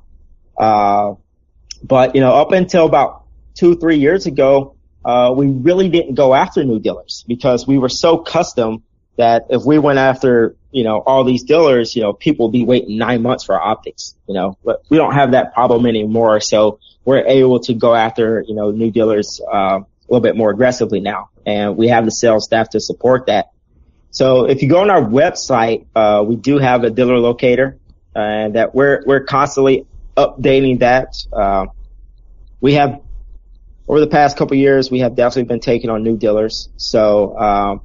But, you know, up until about 2-3 years ago, we really didn't go after new dealers because we were so custom that if we went after, you know, all these dealers, you know, people would be waiting 9 months for our optics, you know, but we don't have that problem anymore. So we're able to go after, you know, new dealers, a little bit more aggressively now. And we have the sales staff to support that. So if you go on our website, we do have a dealer locator and that we're constantly updating that. We have over the past couple of years, we have definitely been taking on new dealers. So,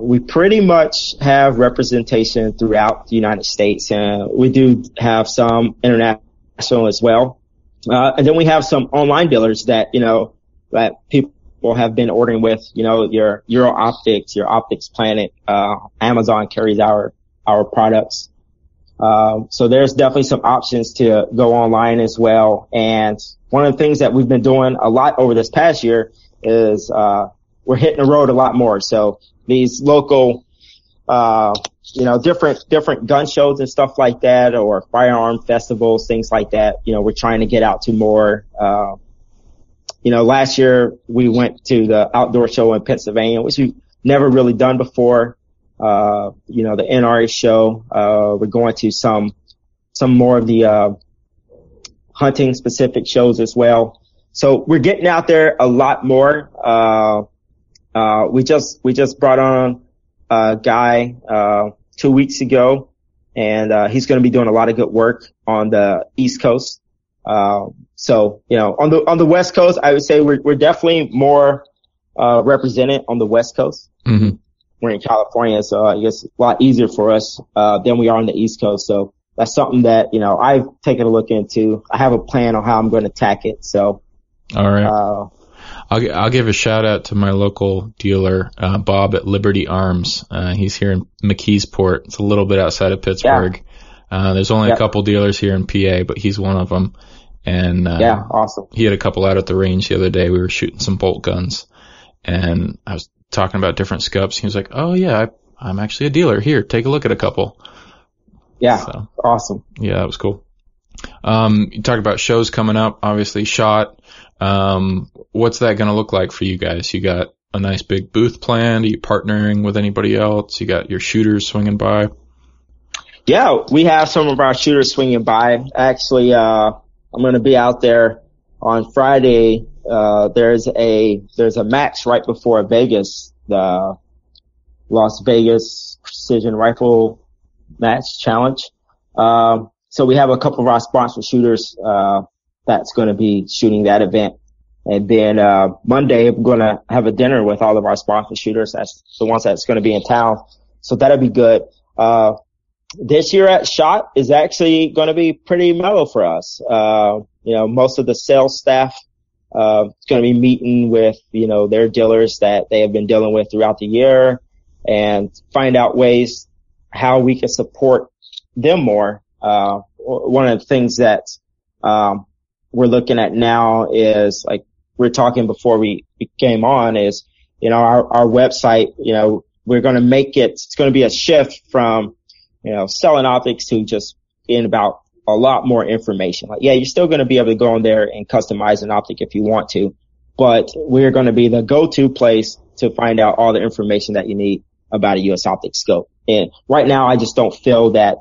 we pretty much have representation throughout the United States, and we do have some international as well. And then we have some online dealers that, you know, that people have been ordering with, you know, your Euro Optics, your Optics Planet, Amazon carries our products. So there's definitely some options to go online as well. And one of the things that we've been doing a lot over this past year is, we're hitting the road a lot more. So these local, you know, different gun shows and stuff like that, or firearm festivals, things like that. You know, we're trying to get out to more. You know, last year we went to the outdoor show in Pennsylvania, which we've never really done before. You know, the NRA show. We're going to some more of the hunting specific shows as well. So we're getting out there a lot more. We just brought on a guy 2 weeks ago, and he's going to be doing a lot of good work on the East Coast. So you know, on the West Coast, I would say we're definitely more represented on the West Coast. Mm-hmm. We're in California, so I guess it's a lot easier for us than we are on the East Coast. So that's something that you know I've taken a look into. I have a plan on how I'm going to attack it. So all right. I'll give a shout out to my local dealer, Bob at Liberty Arms. He's here in McKeesport. It's a little bit outside of Pittsburgh. Yeah. There's only a couple dealers here in PA, but he's one of them. And, awesome. He had a couple out at the range the other day. We were shooting some bolt guns and I was talking about different scopes. He was like, oh yeah, I'm actually a dealer here. Take a look at a couple. Yeah. So, awesome. Yeah, that was cool. You talked about shows coming up, obviously SHOT. What's that going to look like for you guys? You got a nice big booth planned? Are you partnering with anybody else? You got your shooters swinging by? Yeah, we have some of our shooters swinging by. Actually, I'm going to be out there on Friday. There's a match right before Vegas, the Las Vegas Precision Rifle Match Challenge. So we have a couple of our sponsored shooters, that's going to be shooting that event. And then, Monday, I'm going to have a dinner with all of our sponsored shooters. That's the ones that's going to be in town. So that'll be good. This year at SHOT is actually going to be pretty mellow for us. You know, most of the sales staff, is going to be meeting with, you know, their dealers that they have been dealing with throughout the year and find out ways how we can support them more. One of the things that, we're looking at now is like we're talking before we came on is, you know, our website, you know, we're going to make it, it's going to be a shift from, you know, selling optics to just being about a lot more information. Like, yeah, you're still going to be able to go on there and customize an optic if you want to, but we're going to be the go-to place to find out all the information that you need about a U.S. Optics scope. And right now I just don't feel that,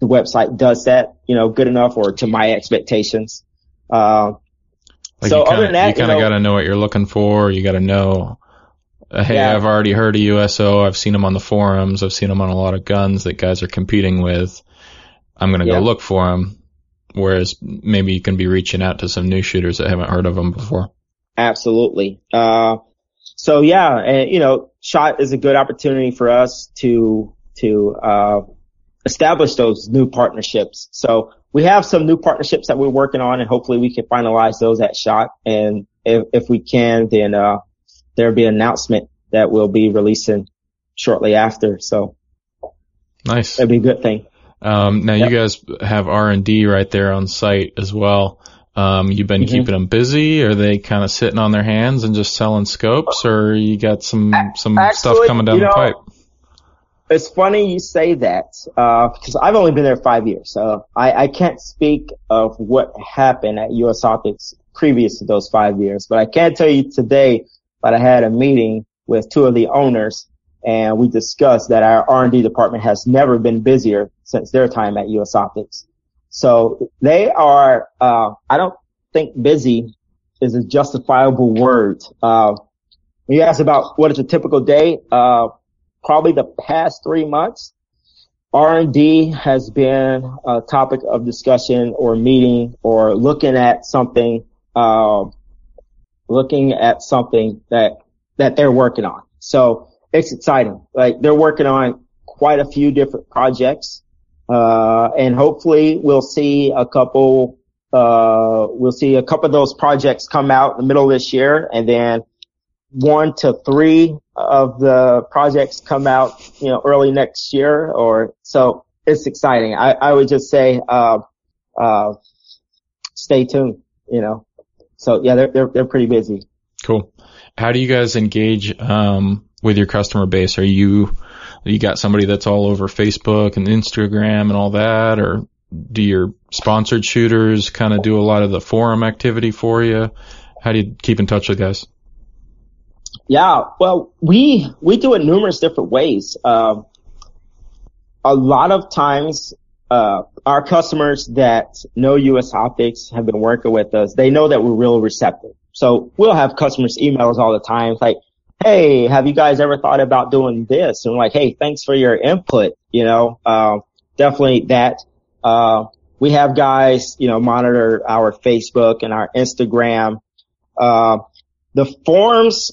the website does that, you know, good enough or to my expectations. So other than that, you kind of got to know what you're looking for. You got to know, hey, yeah. I've already heard of USO. I've seen them on the forums. I've seen them on a lot of guns that guys are competing with. I'm going to go look for them. Whereas maybe you can be reaching out to some new shooters that haven't heard of them before. Absolutely. So yeah, and you know, SHOT is a good opportunity for us to establish those new partnerships. So we have some new partnerships that we're working on, and hopefully we can finalize those at SHOT. And if we can, then there'll be an announcement that we'll be releasing shortly after. So nice. That'd be a good thing. Now you guys have R&D right there on site as well. You've been keeping them busy. Are they kind of sitting on their hands and just selling scopes, or you got some stuff coming down the pipe? It's funny you say that, because I've only been there 5 years, so I can't speak of what happened at U.S. Optics previous to those 5 years, but I can tell you today that I had a meeting with two of the owners, and we discussed that our R&D department has never been busier since their time at U.S. Optics. So they are, I don't think busy is a justifiable word. When you ask about what is a typical day, probably the past 3 months, R&D has been a topic of discussion or meeting or looking at something that they're working on. So it's exciting. Like, they're working on quite a few different projects. And hopefully we'll see a couple of those projects come out in the middle of this year, and then 1 to 3 of the projects come out, early next year or so. It's exciting. I would just say, stay tuned, So yeah, they're pretty busy. Cool. How do you guys engage, with your customer base? Are you got somebody that's all over Facebook and Instagram and all that, or do your sponsored shooters kind of do a lot of the forum activity for you? How do you keep in touch with guys? Yeah, well, we do it numerous different ways. A lot of times, our customers that know U.S. Optics have been working with us, they know that we're real receptive. So we'll have customers' emails all the time. It's like, hey, have you guys ever thought about doing this? And we're like, hey, thanks for your input, definitely that. We have guys, monitor our Facebook and our Instagram. The forums,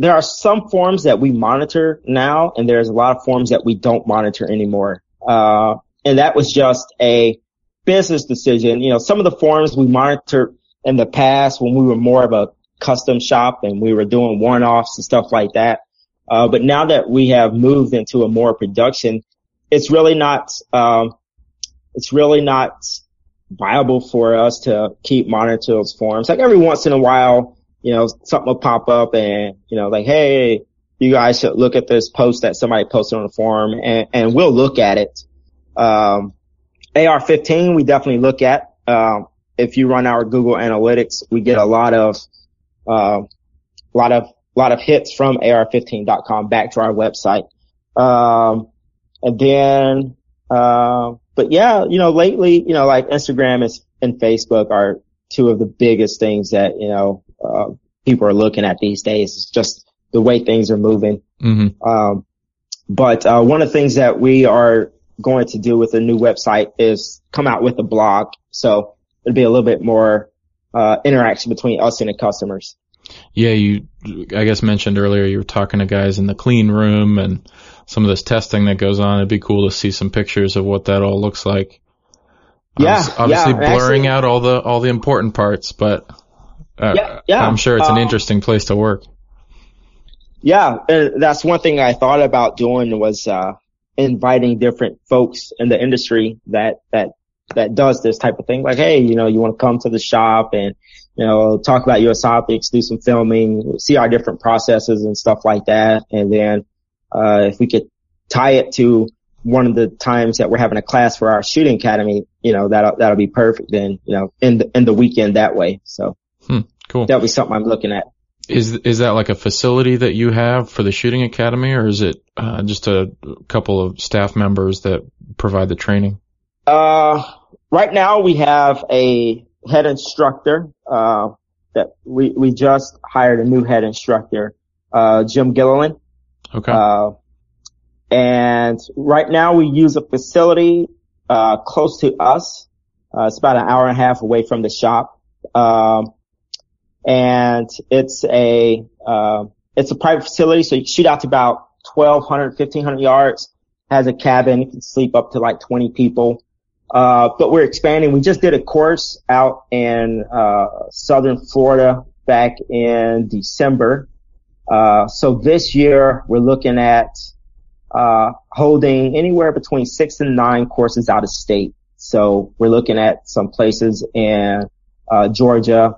there are some forums that we monitor now, and there's a lot of forums that we don't monitor anymore. And that was just a business decision. Some of the forums we monitored in the past when we were more of a custom shop and we were doing one-offs and stuff like that. But now that we have moved into a more production, it's really not viable for us to keep monitoring those forums. Like, every once in a while, something will pop up and, like, hey, you guys should look at this post that somebody posted on the forum, and we'll look at it. AR-15, we definitely look at. If you run our Google Analytics, we get a lot of hits from AR15.com back to our website. But yeah, lately, like Instagram and Facebook are two of the biggest things that, people are looking at these days. It's just the way things are moving. Mm-hmm. But one of the things that we are going to do with the new website is come out with a blog. So it'll be a little bit more, interaction between us and the customers. Yeah. I guess mentioned earlier, you were talking to guys in the clean room and some of this testing that goes on. It'd be cool to see some pictures of what that all looks like. Yeah. Obviously blurring out all the important parts, but I'm sure it's an interesting place to work. Yeah, and that's one thing I thought about doing was inviting different folks in the industry that does this type of thing. Like, hey, you want to come to the shop and talk about U.S. Optics, do some filming, see our different processes and stuff like that. And then if we could tie it to one of the times that we're having a class for our shooting academy, that'll be perfect. Then in the weekend that way. So. Cool. That'll be something I'm looking at. Is that like a facility that you have for the shooting academy, or is it just a couple of staff members that provide the training? Right now we have a head instructor, that we just hired a new head instructor, Jim Gilliland. Okay. And right now we use a facility, close to us. It's about an hour and a half away from the shop. And it's a private facility, so you can shoot out to about 1,200, 1,500 yards, has a cabin, you can sleep up to like 20 people. But we're expanding. We just did a course out in, Southern Florida back in December. So this year we're looking at, holding anywhere between 6 and 9 courses out of state. So we're looking at some places in, Georgia,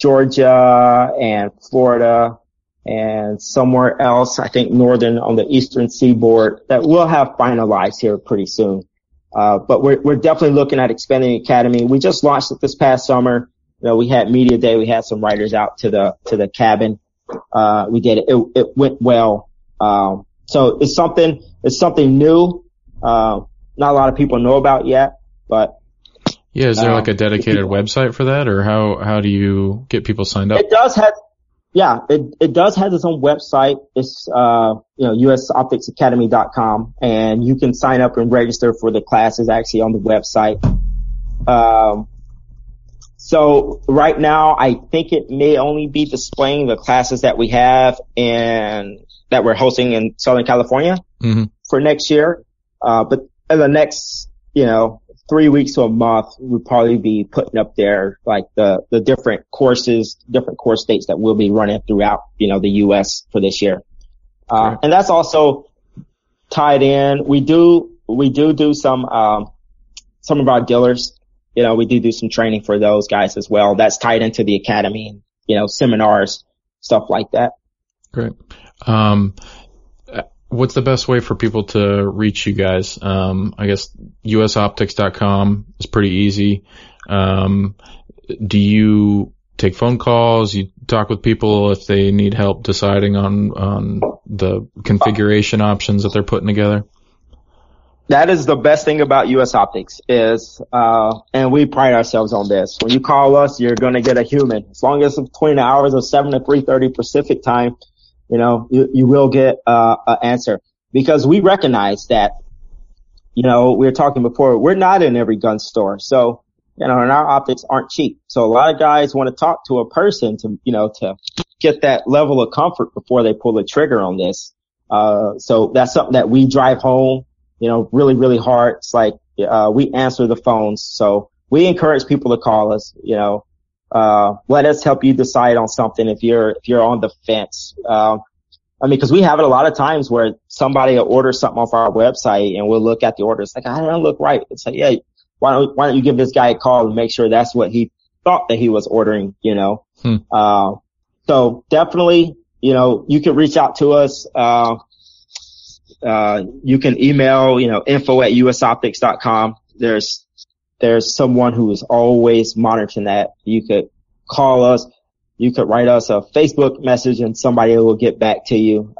Georgia and Florida, and somewhere else, I think northern on the eastern seaboard, that we'll have finalized here pretty soon. But we're definitely looking at expanding the academy. We just launched it this past summer. You know, we had media day. We had some writers out to the cabin. We did it. It went well. So it's something new. Not a lot of people know about yet, but. Yeah. Is there like a dedicated website for that, or how do you get people signed up? It does have its own website. It's, usopticsacademy.com, and you can sign up and register for the classes actually on the website. So right now, I think it may only be displaying the classes that we have and that we're hosting in Southern California for next year. But in the next, 3 weeks to a month, we'll probably be putting up there like the different courses, different course dates that we'll be running throughout, the U.S. for this year. And that's also tied in. We do some of our dealers, we do some training for those guys as well. That's tied into the academy, and seminars, stuff like that. Great. What's the best way for people to reach you guys? I guess usoptics.com is pretty easy. Do you take phone calls? You talk with people if they need help deciding on the configuration options that they're putting together? That is the best thing about U.S. Optics is, and we pride ourselves on this. When you call us, you're going to get a human. As long as it's between the hours of 7 to 3:30 Pacific time, you will get an answer, because we recognize that, we were talking before, we're not in every gun store. So, and our optics aren't cheap. So a lot of guys want to talk to a person to, to get that level of comfort before they pull the trigger on this. So that's something that we drive home, really, really hard. It's like, we answer the phones. So we encourage people to call us, let us help you decide on something if you're on the fence. Because we have it a lot of times where somebody will order something off our website and we'll look at the order. It's like, I don't look right. It's like, yeah, why don't you give this guy a call and make sure that's what he thought that he was ordering, So definitely, you can reach out to us. You can email, info@usoptics.com. There's someone who is always monitoring that. You could call us. You could write us a Facebook message and somebody will get back to you.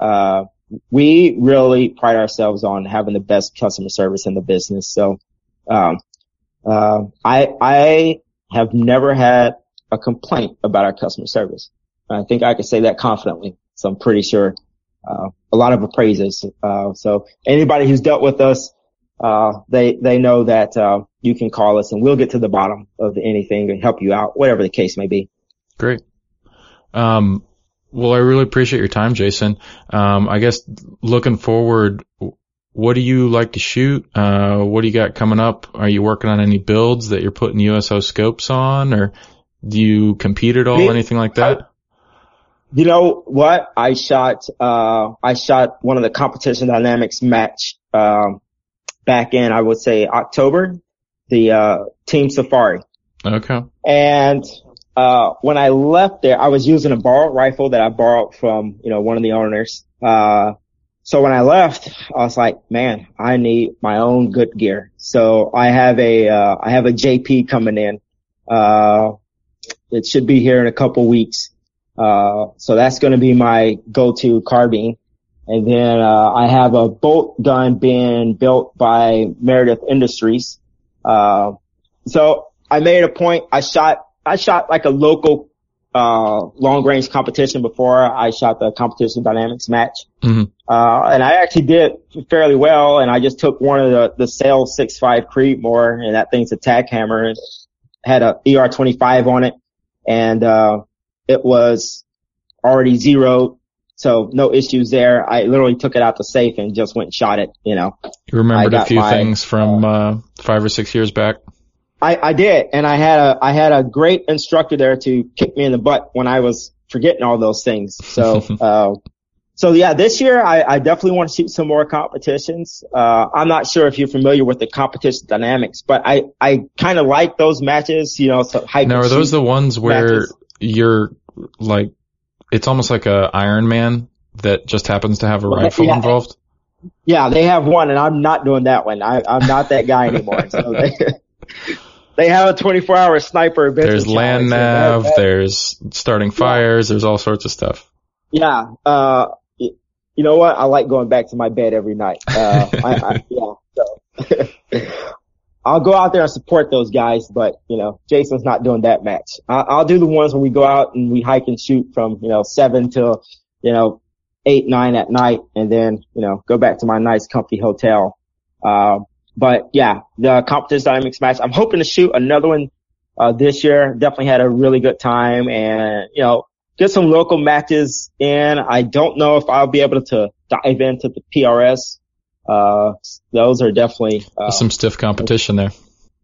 We really pride ourselves on having the best customer service in the business. So, I have never had a complaint about our customer service. I think I can say that confidently. So I'm pretty sure, a lot of appraisers. So anybody who's dealt with us, they know that, you can call us and we'll get to the bottom of anything and help you out, whatever the case may be. Great. Well, I really appreciate your time, Jason. I guess looking forward, what do you like to shoot? What do you got coming up? Are you working on any builds that you're putting USO scopes on, or do you compete at all, anything like that? You know what? I shot one of the Competition Dynamics match, back in, I would say, October, the team safari. Okay. And when I left there, I was using a borrowed rifle that I borrowed from one of the owners. So when I left, I was like, man, I need my own good gear. So I have a JP coming in. It should be here in a couple weeks. So that's going to be my go-to carbine. And then, I have a bolt gun being built by Meredith Industries. So I made a point. I shot like a local, long range competition before I shot the Competition Dynamics match. And I actually did fairly well. And I just took one of the Sale 6.5 Creedmoor, and that thing's a tag hammer. It had a ER25 on it, and, it was already zeroed. So no issues there. I literally took it out the safe and just went and shot it, You remembered a few things from 5 or 6 years back? I did, and I had a great instructor there to kick me in the butt when I was forgetting all those things. So this year I definitely want to shoot some more competitions. I'm not sure if you're familiar with the Competition Dynamics, but I kind of like those matches, so hype. Now, are those the ones where you're like It's almost like a Iron Man that just happens to have a rifle involved. Yeah, they have one, and I'm not doing that one. I'm not that guy anymore. So they have a 24-hour sniper. There's land nav. There's starting fires. There's all sorts of stuff. Yeah. You know what? I like going back to my bed every night. So I'll go out there and support those guys, but you know, Jason's not doing that match. I'll do the ones when we go out and we hike and shoot from 7 till 8, 9 at night, and then go back to my nice comfy hotel. But yeah, the Competition Dynamics match. I'm hoping to shoot another one this year. Definitely had a really good time, and get some local matches in. I don't know if I'll be able to dive into the PRS. Those are definitely some stiff competition there.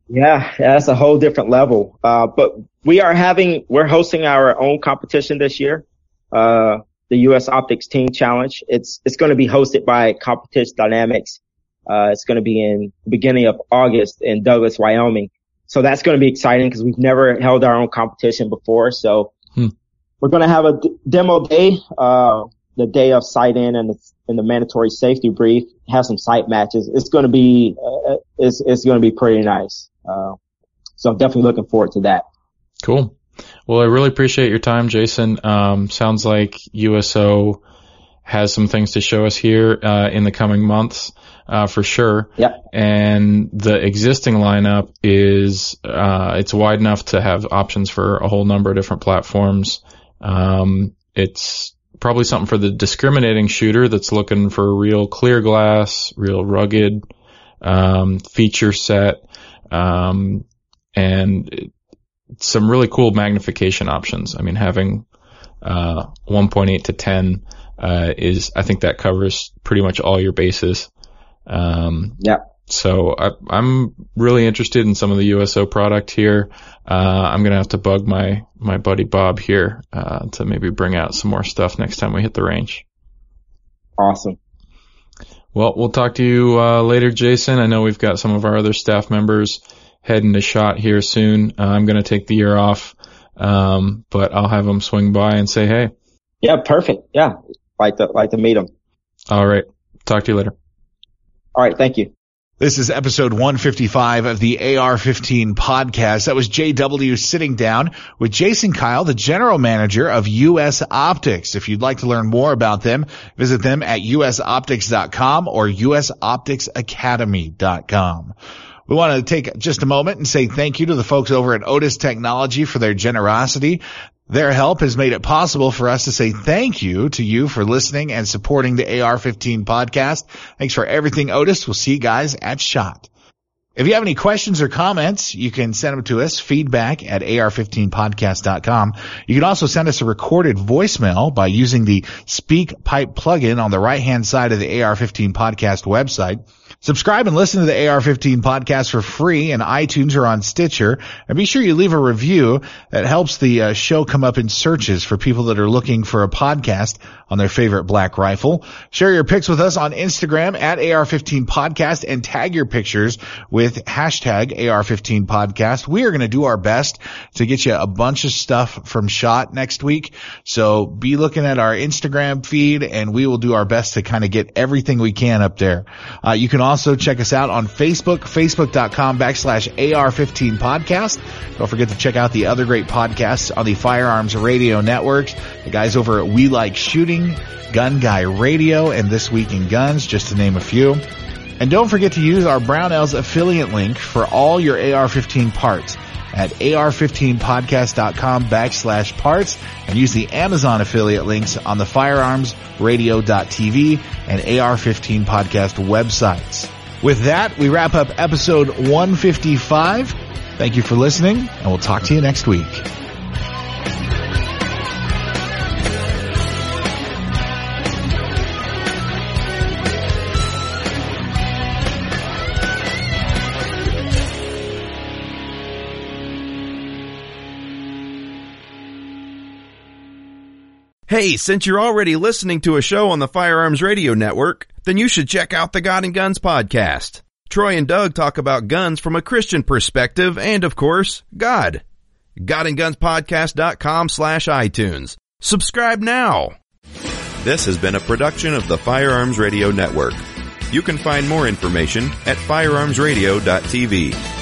Yeah, that's a whole different level. But we're hosting our own competition this year. The U.S. Optics Team Challenge. It's going to be hosted by Competition Dynamics. It's going to be in the beginning of August in Douglas, Wyoming. So that's going to be exciting because we've never held our own competition before. So we're going to have a demo day, the day of sight-in and the mandatory safety brief. Have some sight matches. It's going to be it's going to be pretty nice. So I'm definitely looking forward to that. Cool. Well, I really appreciate your time, Jason. Sounds like USO has some things to show us here in the coming months for sure. Yep. And the existing lineup is it's wide enough to have options for a whole number of different platforms. It's probably something for the discriminating shooter that's looking for real clear glass, real rugged feature set, and some really cool magnification options. I mean, having 1.8 to 10 is, I think that covers pretty much all your bases. Yeah. So I'm really interested in some of the USO product here. I'm going to have to bug my buddy Bob here to maybe bring out some more stuff next time we hit the range. Awesome. Well, we'll talk to you later, Jason. I know we've got some of our other staff members heading to SHOT here soon. I'm going to take the year off, but I'll have them swing by and say hey. Yeah, perfect. Yeah, like to meet them. All right. Talk to you later. All right. Thank you. This is episode 155 of the AR-15 podcast. That was JW sitting down with Jason Kyle, the general manager of U.S. Optics. If you'd like to learn more about them, visit them at usoptics.com or usopticsacademy.com. We want to take just a moment and say thank you to the folks over at Otis Technology for their generosity. Their help has made it possible for us to say thank you to you for listening and supporting the AR-15 podcast. Thanks for everything, Otis. We'll see you guys at SHOT. If you have any questions or comments, you can send them to us, feedback at ar15podcast.com. You can also send us a recorded voicemail by using the Speak Pipe plugin on the right-hand side of the AR-15 podcast website. Subscribe and listen to the AR-15 podcast for free in iTunes or on Stitcher. And be sure you leave a review. That helps the show come up in searches for people that are looking for a podcast on their favorite black rifle. Share your pics with us on Instagram at AR-15 podcast and tag your pictures with hashtag AR-15 podcast. We are going to do our best to get you a bunch of stuff from SHOT next week. So be looking at our Instagram feed and we will do our best to kind of get everything we can up there. You can also check us out on Facebook, facebook.com/AR15podcast. Don't forget to check out the other great podcasts on the Firearms Radio Network. The guys over at We Like Shooting, Gun Guy Radio, and This Week in Guns, just to name a few. And don't forget to use our Brownells affiliate link for all your AR-15 parts at ar15podcast.com/parts and use the Amazon affiliate links on the firearmsradio.tv and AR-15 podcast websites. With that, we wrap up episode 155. Thank you for listening, and we'll talk to you next week. Hey, since you're already listening to a show on the Firearms Radio Network, then you should check out the God and Guns podcast. Troy and Doug talk about guns from a Christian perspective and, of course, God. GodandGunsPodcast.com/iTunes. Subscribe now. This has been a production of the Firearms Radio Network. You can find more information at firearmsradio.tv.